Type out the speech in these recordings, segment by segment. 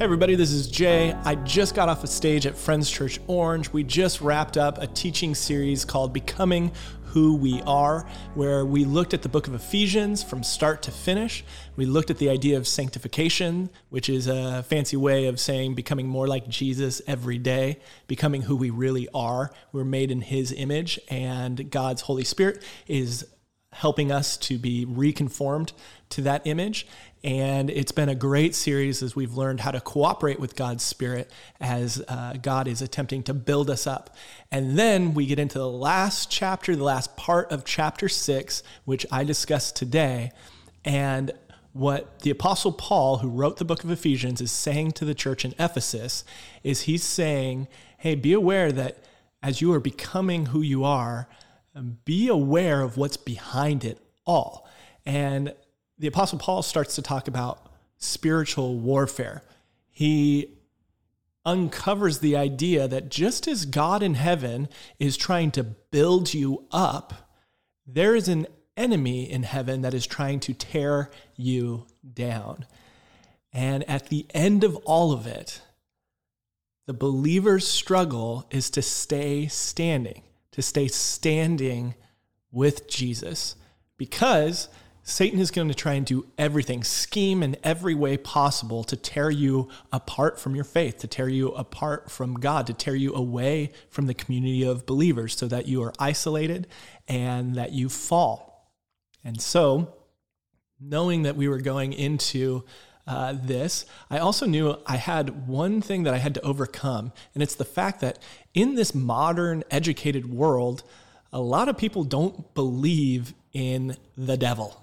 Hey everybody, this is Jay. I just got off a stage at Friends Church Orange. We just wrapped up a teaching series called Becoming Who We Are, where we looked at the book of Ephesians from start to finish. We looked at the idea of sanctification, which is a fancy way of saying becoming more like Jesus every day, becoming who we really are. We're made in His image, and God's Holy Spirit is helping us to be reconformed to that image. And it's been a great series as we've learned how to cooperate with God's Spirit as God is attempting to build us up. And then we get into the last chapter, the last part of chapter 6, which I discussed today. And what the Apostle Paul, who wrote the book of Ephesians, is saying to the church in Ephesus is he's saying, hey, be aware that as you are becoming who you are, be aware of what's behind it all. And the Apostle Paul starts to talk about spiritual warfare. He uncovers the idea that just as God in heaven is trying to build you up, there is an enemy in heaven that is trying to tear you down. And at the end of all of it, the believer's struggle is to stay standing. To stay standing with Jesus, because Satan is going to try and do everything, scheme in every way possible to tear you apart from your faith, to tear you apart from God, to tear you away from the community of believers so that you are isolated and that you fall. And so, knowing that we were going into this, I also knew I had one thing that I had to overcome, and it's the fact that in this modern educated world, a lot of people don't believe in the devil,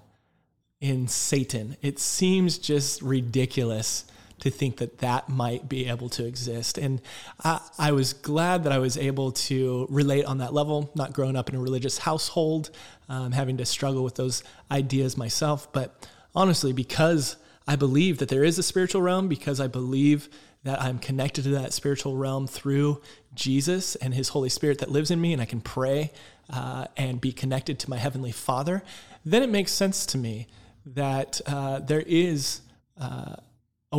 in Satan. It seems just ridiculous to think that that might be able to exist. And I was glad that I was able to relate on that level, not growing up in a religious household, having to struggle with those ideas myself. But honestly, because I believe that there is a spiritual realm, because I believe that I'm connected to that spiritual realm through Jesus and His Holy Spirit that lives in me, and I can pray and be connected to my Heavenly Father, then it makes sense to me that there is a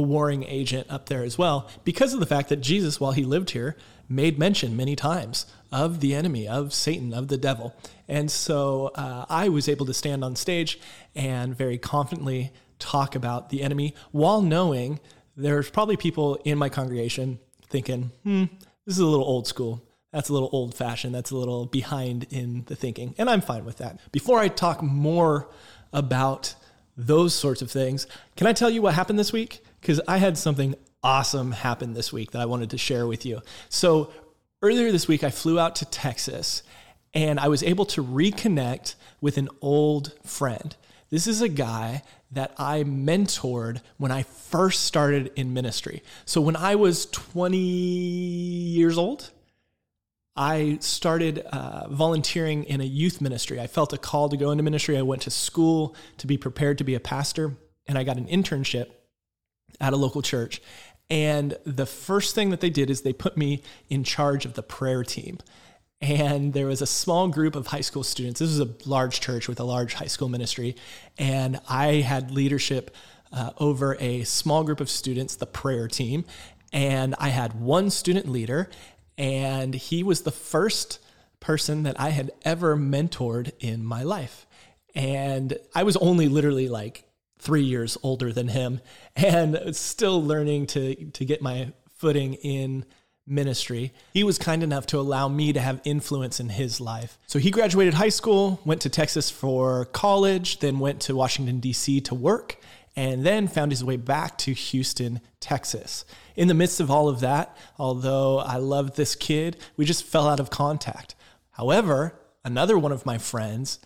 warring agent up there as well, because of the fact that Jesus, while He lived here, made mention many times of the enemy, of Satan, of the devil. And so I was able to stand on stage and very confidently talk about the enemy, while knowing there's probably people in my congregation thinking, this is a little old school. That's a little old fashioned. That's a little behind in the thinking. And I'm fine with that. Before I talk more about those sorts of things, can I tell you what happened this week? Because I had something awesome happen this week that I wanted to share with you. So earlier this week, I flew out to Texas and I was able to reconnect with an old friend. This is a guy that I mentored when I first started in ministry. So when I was 20 years old, I started volunteering in a youth ministry. I felt a call to go into ministry. I went to school to be prepared to be a pastor, and I got an internship at a local church. And the first thing that they did is they put me in charge of the prayer team. And there was a small group of high school students. This was a large church with a large high school ministry. And I had leadership over a small group of students, the prayer team. And I had one student leader, and he was the first person that I had ever mentored in my life. And I was only literally like 3 years older than him and still learning to get my footing in ministry. He was kind enough to allow me to have influence in his life. So he graduated high school, went to Texas for college, then went to Washington, D.C. to work, and then found his way back to Houston, Texas. In the midst of all of that, although I loved this kid, we just fell out of contact. However, another one of my friends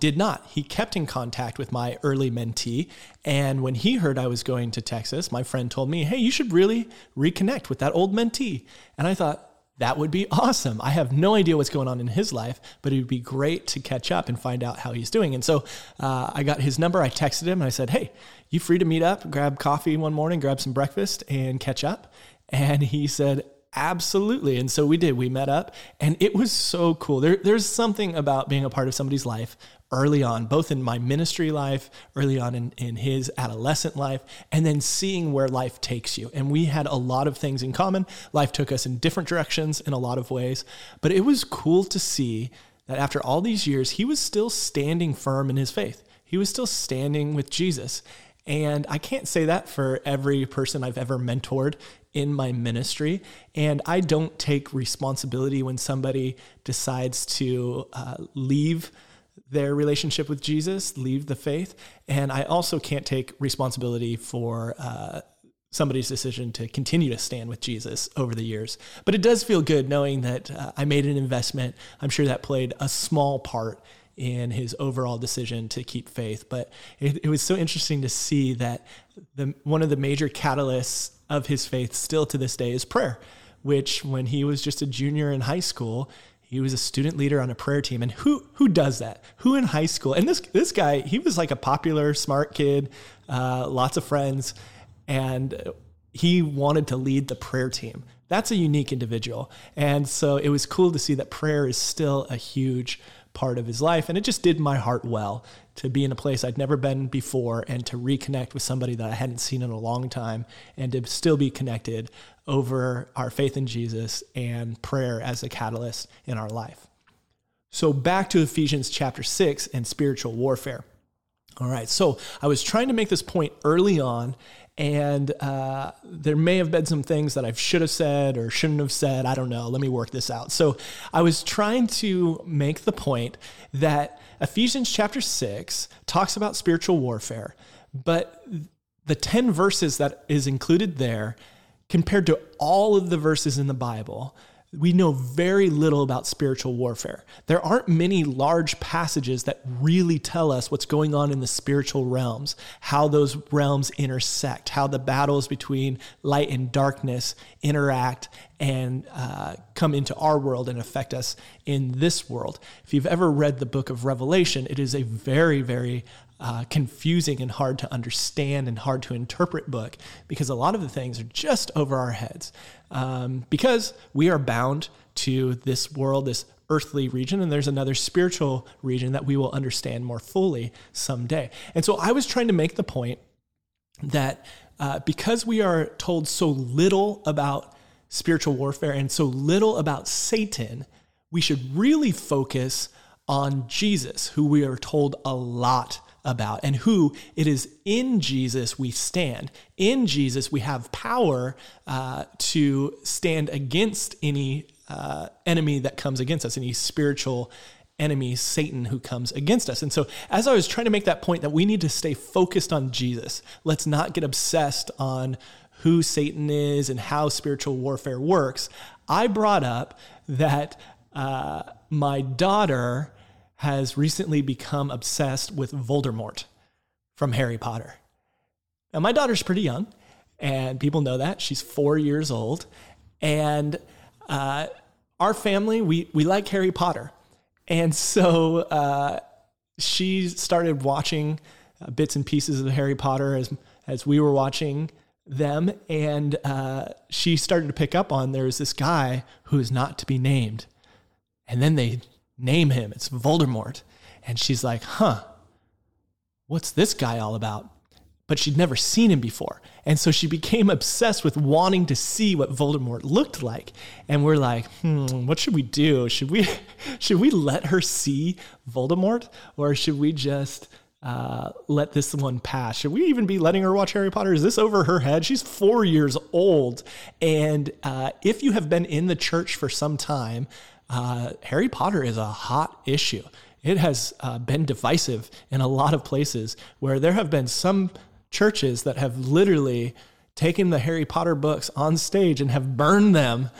did not. He kept in contact with my early mentee. And when he heard I was going to Texas, my friend told me, hey, you should really reconnect with that old mentee. And I thought, that would be awesome. I have no idea what's going on in his life, but it would be great to catch up and find out how he's doing. And so I got his number. I texted him and I said, hey, you free to meet up, grab coffee one morning, grab some breakfast and catch up? And he said, absolutely. And so we did. We met up, and it was so cool. There's something about being a part of somebody's life early on, both in my ministry life, early on in his adolescent life, and then seeing where life takes you. And we had a lot of things in common. Life took us in different directions in a lot of ways, but it was cool to see that after all these years, he was still standing firm in his faith. He was still standing with Jesus. And I can't say that for every person I've ever mentored in my ministry. And I don't take responsibility when somebody decides to leave their relationship with Jesus, leave the faith. And I also can't take responsibility for somebody's decision to continue to stand with Jesus over the years. But it does feel good knowing that I made an investment. I'm sure that played a small part in his overall decision to keep faith. But it was so interesting to see that one of the major catalysts of his faith still to this day is prayer, which when he was just a junior in high school, he was a student leader on a prayer team. And who does that? Who in high school? And this guy, he was like a popular, smart kid, lots of friends, and he wanted to lead the prayer team. That's a unique individual. And so it was cool to see that prayer is still a huge part of his life. And it just did my heart well to be in a place I'd never been before and to reconnect with somebody that I hadn't seen in a long time and to still be connected over our faith in Jesus and prayer as a catalyst in our life. So back to Ephesians chapter 6 and spiritual warfare. All right. So I was trying to make this point early on, and there may have been some things that I should have said or shouldn't have said. I don't know. Let me work this out. So I was trying to make the point that Ephesians chapter 6 talks about spiritual warfare, but the 10 verses that is included there compared to all of the verses in the Bible, we know very little about spiritual warfare. There aren't many large passages that really tell us what's going on in the spiritual realms, how those realms intersect, how the battles between light and darkness interact and come into our world and affect us in this world. If you've ever read the book of Revelation, it is a very, very confusing and hard to understand and hard to interpret book, because a lot of the things are just over our heads because we are bound to this world, this earthly region, and there's another spiritual region that we will understand more fully someday. And so I was trying to make the point that because we are told so little about spiritual warfare and so little about Satan, we should really focus on Jesus, who we are told a lot about, and who it is in Jesus we stand. In Jesus we have power to stand against any enemy that comes against us, any spiritual enemy, Satan, who comes against us. And so as I was trying to make that point that we need to stay focused on Jesus, let's not get obsessed on who Satan is and how spiritual warfare works, I brought up that my daughter has recently become obsessed with Voldemort from Harry Potter. Now, my daughter's pretty young, and people know that. She's 4 years old. And our family, we like Harry Potter. And so she started watching bits and pieces of Harry Potter as we were watching them. And she started to pick up on there's this guy who is not to be named. And then they name him. It's Voldemort. And she's like, what's this guy all about? But she'd never seen him before. And so she became obsessed with wanting to see what Voldemort looked like. And we're like, what should we do? Should we let her see Voldemort? Or should we just let this one pass? Should we even be letting her watch Harry Potter? Is this over her head? She's 4 years old. And if you have been in the church for some time, Harry Potter is a hot issue. It has been divisive in a lot of places, where there have been some churches that have literally taken the Harry Potter books on stage and have burned them,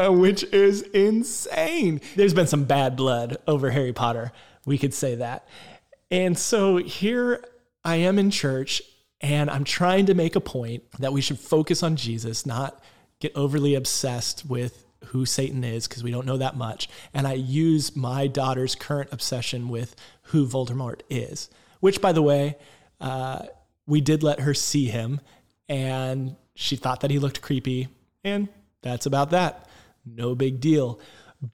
which is insane. There's been some bad blood over Harry Potter. We could say that. And so here I am in church, and I'm trying to make a point that we should focus on Jesus, not get overly obsessed with who Satan is, because we don't know that much. And I use my daughter's current obsession with who Voldemort is, which, by the way, we did let her see him, and she thought that he looked creepy, and that's about that. No big deal.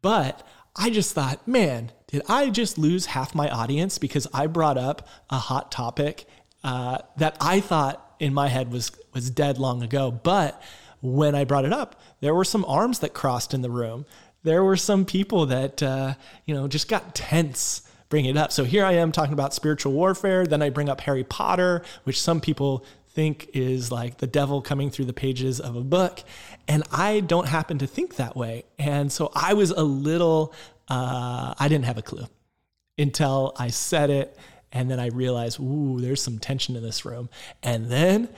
But I just thought, man, did I just lose half my audience because I brought up a hot topic that I thought in my head was dead long ago. But when I brought it up, there were some arms that crossed in the room. There were some people that, just got tense bringing it up. So here I am talking about spiritual warfare. Then I bring up Harry Potter, which some people think is like the devil coming through the pages of a book. And I don't happen to think that way. And so I was a little, I didn't have a clue until I said it. And then I realized, ooh, there's some tension in this room. And then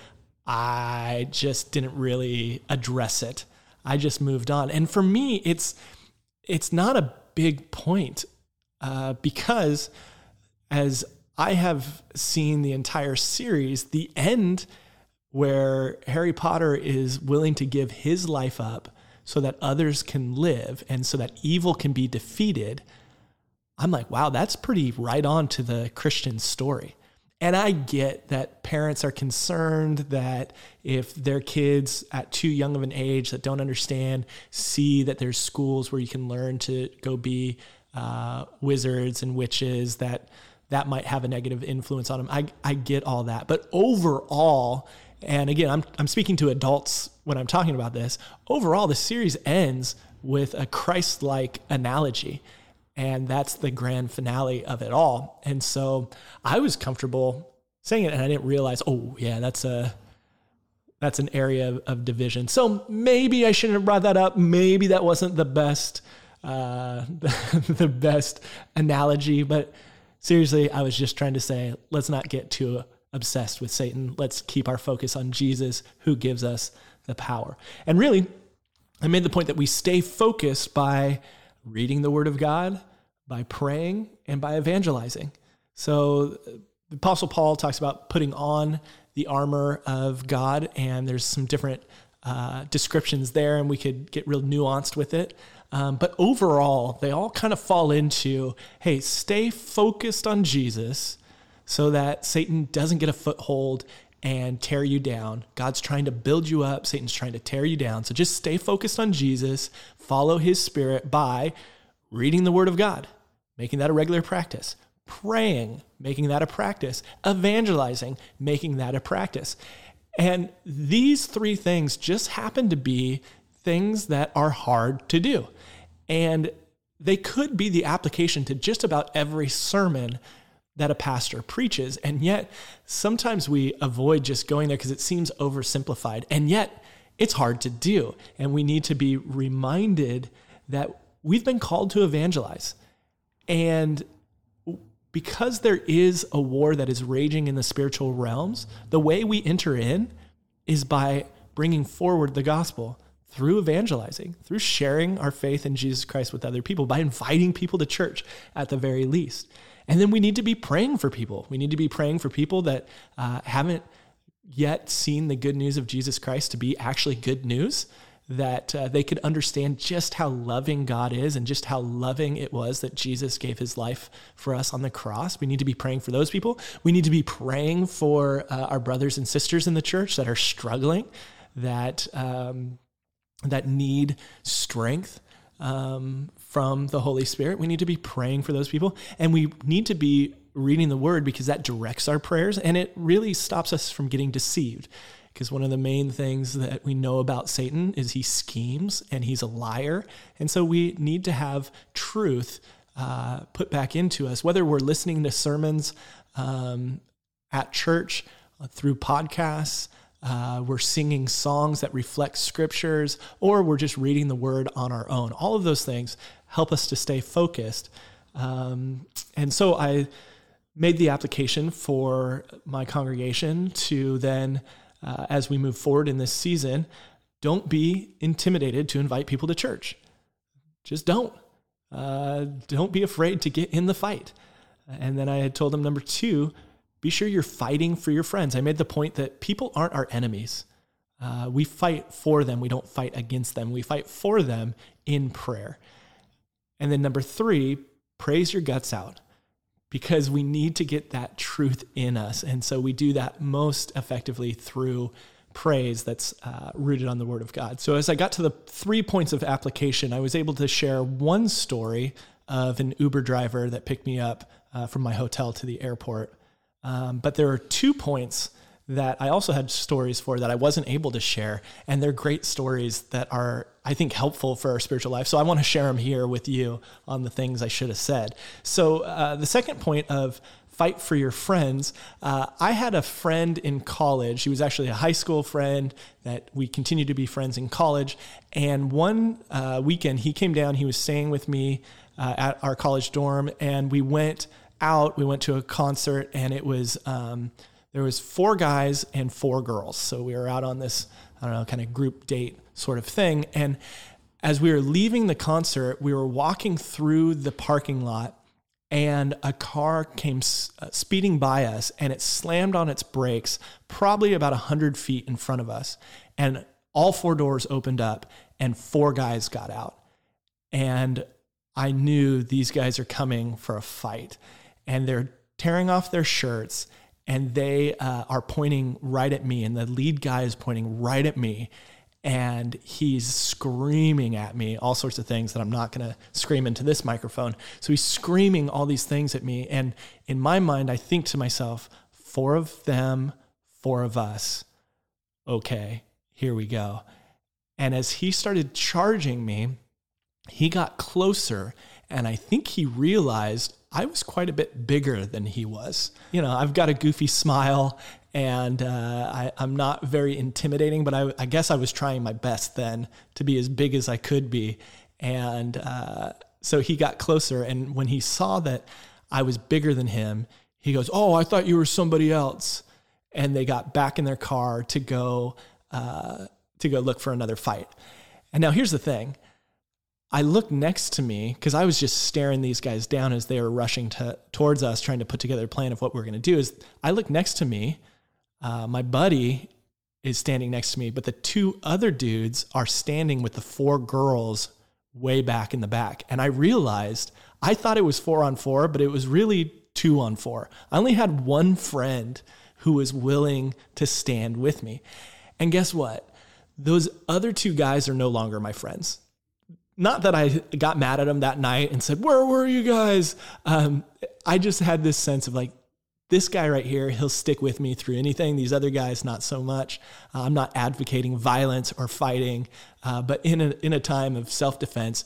I just didn't really address it. I just moved on. And for me, it's not a big point because as I have seen the entire series, the end where Harry Potter is willing to give his life up so that others can live and so that evil can be defeated, I'm like, wow, that's pretty right on to the Christian story. And I get that parents are concerned that if their kids at too young of an age that don't understand see that there's schools where you can learn to go be wizards and witches, that might have a negative influence on them. I get all that. But overall, and again, I'm speaking to adults when I'm talking about this, overall, the series ends with a Christ-like analogy. And that's the grand finale of it all. And so I was comfortable saying it, and I didn't realize, oh yeah, that's an area of division. So maybe I shouldn't have brought that up. Maybe that wasn't the best, the best analogy, but seriously, I was just trying to say, let's not get too obsessed with Satan. Let's keep our focus on Jesus, who gives us the power. And really, I made the point that we stay focused by reading the Word of God, by praying, and by evangelizing. So the Apostle Paul talks about putting on the armor of God, and there's some different descriptions there, and we could get real nuanced with it. But overall, they all kind of fall into, hey, stay focused on Jesus so that Satan doesn't get a foothold and tear you down. God's trying to build you up. Satan's trying to tear you down. So just stay focused on Jesus, follow his spirit by reading the Word of God, making that a regular practice, praying, making that a practice, evangelizing, making that a practice. And these three things just happen to be things that are hard to do. And they could be the application to just about every sermon that a pastor preaches. And yet sometimes we avoid just going there because it seems oversimplified. And yet it's hard to do. And we need to be reminded that we've been called to evangelize. And because there is a war that is raging in the spiritual realms, the way we enter in is by bringing forward the gospel through evangelizing, through sharing our faith in Jesus Christ with other people, by inviting people to church at the very least. And then we need to be praying for people. We need to be praying for people that haven't yet seen the good news of Jesus Christ to be actually good news, that they could understand just how loving God is and just how loving it was that Jesus gave his life for us on the cross. We need to be praying for those people. We need to be praying for our brothers and sisters in the church that are struggling, that need strength from the Holy Spirit. We need to be praying for those people, and we need to be reading the Word because that directs our prayers, and it really stops us from getting deceived. Because one of the main things that we know about Satan is he schemes and he's a liar. And so we need to have truth put back into us, whether we're listening to sermons at church, through podcasts, we're singing songs that reflect scriptures, or we're just reading the Word on our own. All of those things help us to stay focused. And so I made the application for my congregation to then, as we move forward in this season, don't be intimidated to invite people to church. Just don't. Don't be afraid to get in the fight. And then I had told them, number two, be sure you're fighting for your friends. I made the point that people aren't our enemies. We fight for them. We don't fight against them. We fight for them in prayer. And then number three, praise your guts out, because we need to get that truth in us. And so we do that most effectively through praise that's rooted on the Word of God. So as I got to the 3 points of application, I was able to share one story of an Uber driver that picked me up from my hotel to the airport. But there are 2 points that I also had stories for that I wasn't able to share. And they're great stories that are, I think, helpful for our spiritual life. So I want to share them here with you on the things I should have said. So the second point of fight for your friends. I had a friend in college. He was actually a high school friend that we continued to be friends in college. And one weekend he came down, he was staying with me at our college dorm, and we went out, we went to a concert, and it was, there was 4 guys and 4 girls. So we were out on this, I don't know, kind of group date sort of thing. And as we were leaving the concert, we were walking through the parking lot, and a car came speeding by us, and it slammed on its brakes probably about 100 feet in front of us. And all 4 doors opened up, and 4 guys got out. And I knew these guys are coming for a fight. And they're tearing off their shirts, and they are pointing right at me, and the lead guy is pointing right at me. And he's screaming at me all sorts of things that I'm not going to scream into this microphone. So he's screaming all these things at me. And in my mind, I think to myself, 4 of them, 4 of us. Okay, here we go. And as he started charging me, he got closer. And I think he realized I was quite a bit bigger than he was. You know, I've got a goofy smile, and I'm not very intimidating, but I guess I was trying my best then to be as big as I could be. And so he got closer, and when he saw that I was bigger than him, he goes, "Oh, I thought you were somebody else." And they got back in their car to go look for another fight. And now here's the thing. I looked next to me because I was just staring these guys down as they were rushing towards us, trying to put together a plan of what we're going to do. Is I looked next to me. My buddy is standing next to me, but the 2 other dudes are standing with the 4 girls way back in the back. And I realized, I thought it was 4 on 4, but it was really 2 on 4. I only had one friend who was willing to stand with me. And guess what? Those other 2 guys are no longer my friends. Not that I got mad at them that night and said, "Where were you guys?" I just had this sense of like, this guy right here, he'll stick with me through anything. These other guys, not so much. I'm not advocating violence or fighting, but in a time of self-defense,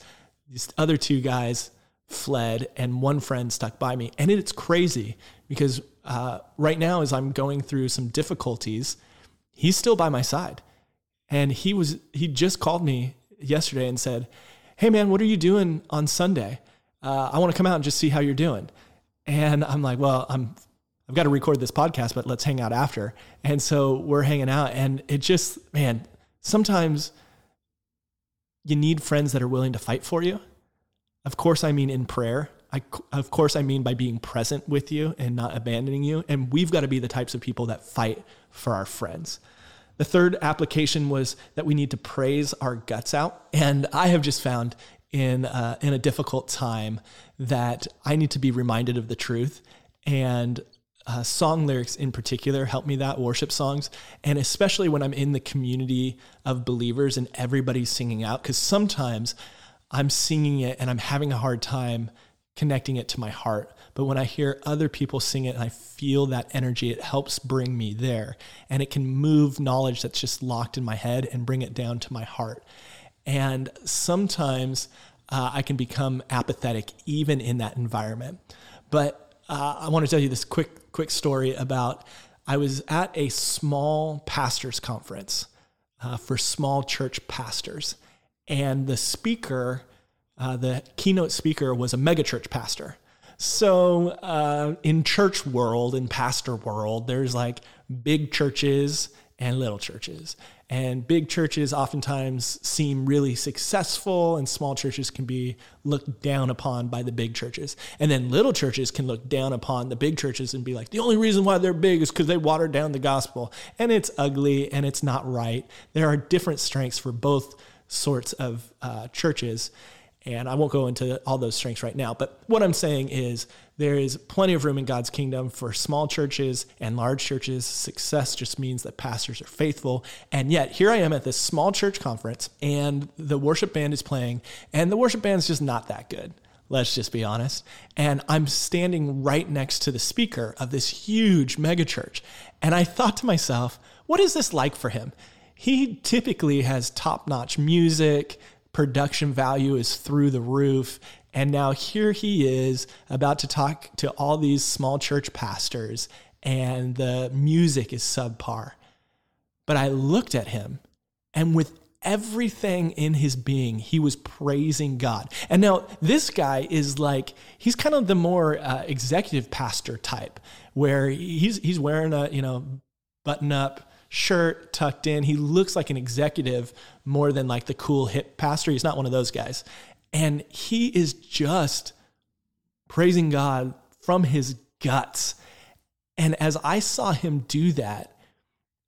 these other 2 guys fled and one friend stuck by me. And it's crazy because right now as I'm going through some difficulties, he's still by my side. And he just called me yesterday and said, "Hey man, what are you doing on Sunday? I want to come out and just see how you're doing." And I'm like, "Well, I've got to record this podcast, but let's hang out after." And so we're hanging out, and it just, man, sometimes you need friends that are willing to fight for you. Of course, I mean in prayer. Of course, I mean by being present with you and not abandoning you. And we've got to be the types of people that fight for our friends. The third application was that we need to praise our guts out. And I have just found in a difficult time that I need to be reminded of the truth. And song lyrics in particular help me that, worship songs. And especially when I'm in the community of believers and everybody's singing out, because sometimes I'm singing it and I'm having a hard time connecting it to my heart. But when I hear other people sing it and I feel that energy, it helps bring me there. And it can move knowledge that's just locked in my head and bring it down to my heart. And sometimes I can become apathetic even in that environment. But I want to tell you this quick story about, I was at a small pastors conference for small church pastors. And the speaker, the keynote speaker, was a megachurch pastor. So in church world, in pastor world, there's like big churches and little churches. And big churches oftentimes seem really successful, and small churches can be looked down upon by the big churches. And then little churches can look down upon the big churches and be like, the only reason why they're big is because they watered down the gospel. And it's ugly and it's not right. There are different strengths for both sorts of churches. And I won't go into all those strengths right now, but what I'm saying is there is plenty of room in God's kingdom for small churches and large churches. Success just means that pastors are faithful. And yet here I am at this small church conference and the worship band is playing and the worship band's just not that good. Let's just be honest. And I'm standing right next to the speaker of this huge mega church. And I thought to myself, what is this like for him? He typically has top-notch music, production value is through the roof. And now here he is about to talk to all these small church pastors and the music is subpar. But I looked at him and with everything in his being, he was praising God. And now this guy is like, he's kind of the more executive pastor type where he's wearing a, button up, shirt tucked in. He looks like an executive more than like the cool hip pastor. He's not one of those guys. And he is just praising God from his guts. And as I saw him do that,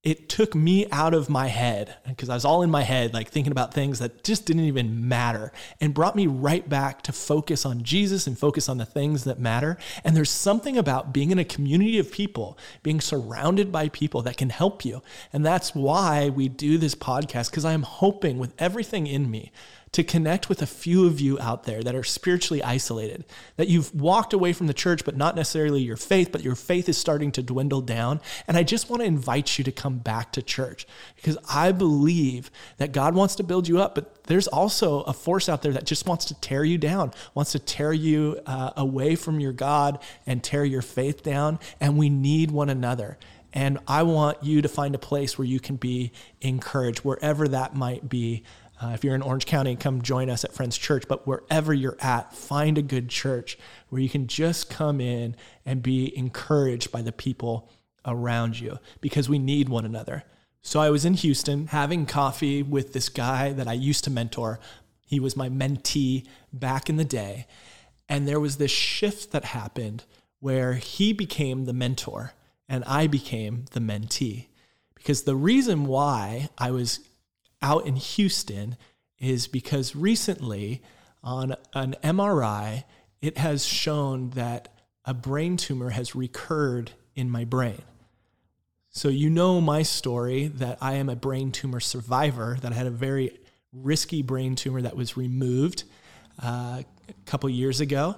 it took me out of my head because I was all in my head, like thinking about things that just didn't even matter, and brought me right back to focus on Jesus and focus on the things that matter. And there's something about being in a community of people, being surrounded by people that can help you. And that's why we do this podcast, because I'm hoping with everything in me to connect with a few of you out there that are spiritually isolated, that you've walked away from the church, but not necessarily your faith, but your faith is starting to dwindle down. And I just want to invite you to come back to church because I believe that God wants to build you up, but there's also a force out there that just wants to tear you down, wants to tear you away from your God and tear your faith down. And we need one another. And I want you to find a place where you can be encouraged, wherever that might be. If you're in Orange County, come join us at Friends Church. But wherever you're at, find a good church where you can just come in and be encouraged by the people around you because we need one another. So I was in Houston having coffee with this guy that I used to mentor. He was my mentee back in the day. And there was this shift that happened where he became the mentor and I became the mentee. Because the reason why I was out in Houston is because recently on an MRI, it has shown that a brain tumor has recurred in my brain. So you know my story that I am a brain tumor survivor, that I had a very risky brain tumor that was removed a couple years ago.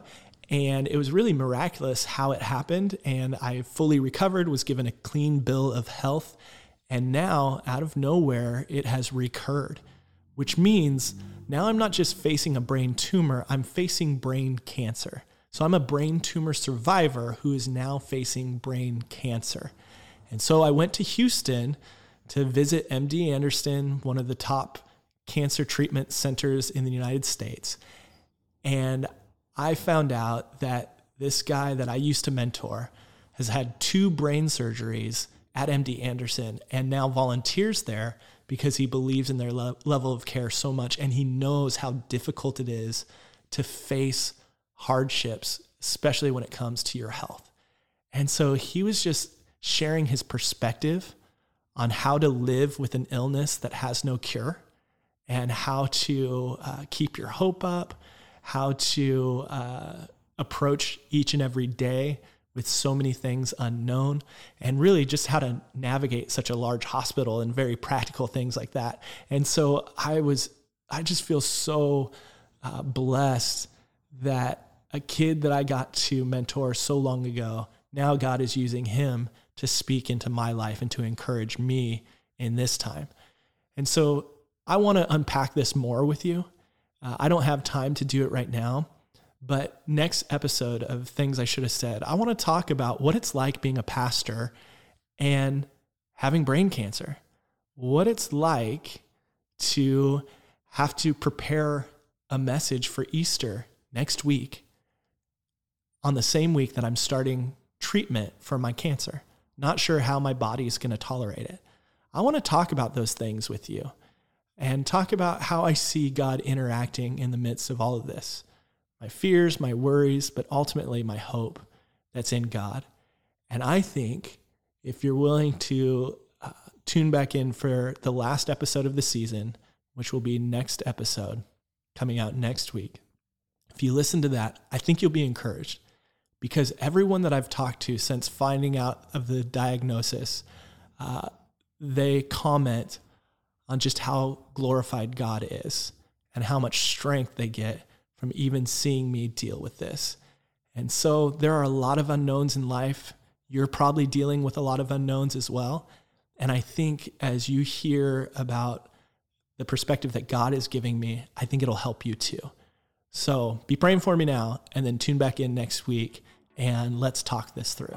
And it was really miraculous how it happened. And I fully recovered, was given a clean bill of health. And now, out of nowhere, it has recurred, which means now I'm not just facing a brain tumor, I'm facing brain cancer. So I'm a brain tumor survivor who is now facing brain cancer. And so I went to Houston to visit MD Anderson, one of the top cancer treatment centers in the United States. And I found out that this guy that I used to mentor has had 2 brain surgeries at MD Anderson and now volunteers there because he believes in their level of care so much. And he knows how difficult it is to face hardships, especially when it comes to your health. And so he was just sharing his perspective on how to live with an illness that has no cure and how to keep your hope up, how to approach each and every day with so many things unknown, and really just how to navigate such a large hospital and very practical things like that. And so I just feel so blessed that a kid that I got to mentor so long ago, now God is using him to speak into my life and to encourage me in this time. And so I want to unpack this more with you. I don't have time to do it right now, but next episode of Things I Should Have Said, I want to talk about what it's like being a pastor and having brain cancer, what it's like to have to prepare a message for Easter next week on the same week that I'm starting treatment for my cancer. Not sure how my body is going to tolerate it. I want to talk about those things with you and talk about how I see God interacting in the midst of all of this. My fears, my worries, but ultimately my hope that's in God. And I think if you're willing to tune back in for the last episode of the season, which will be next episode coming out next week, If you listen to that, I think you'll be encouraged, because everyone that I've talked to since finding out of the diagnosis, they comment on just how glorified God is and how much strength they get from even seeing me deal with this. And so there are a lot of unknowns in life. You're probably dealing with a lot of unknowns as well. And I think as you hear about the perspective that God is giving me, I think it'll help you too. So be praying for me now, and then tune back in next week, and let's talk this through.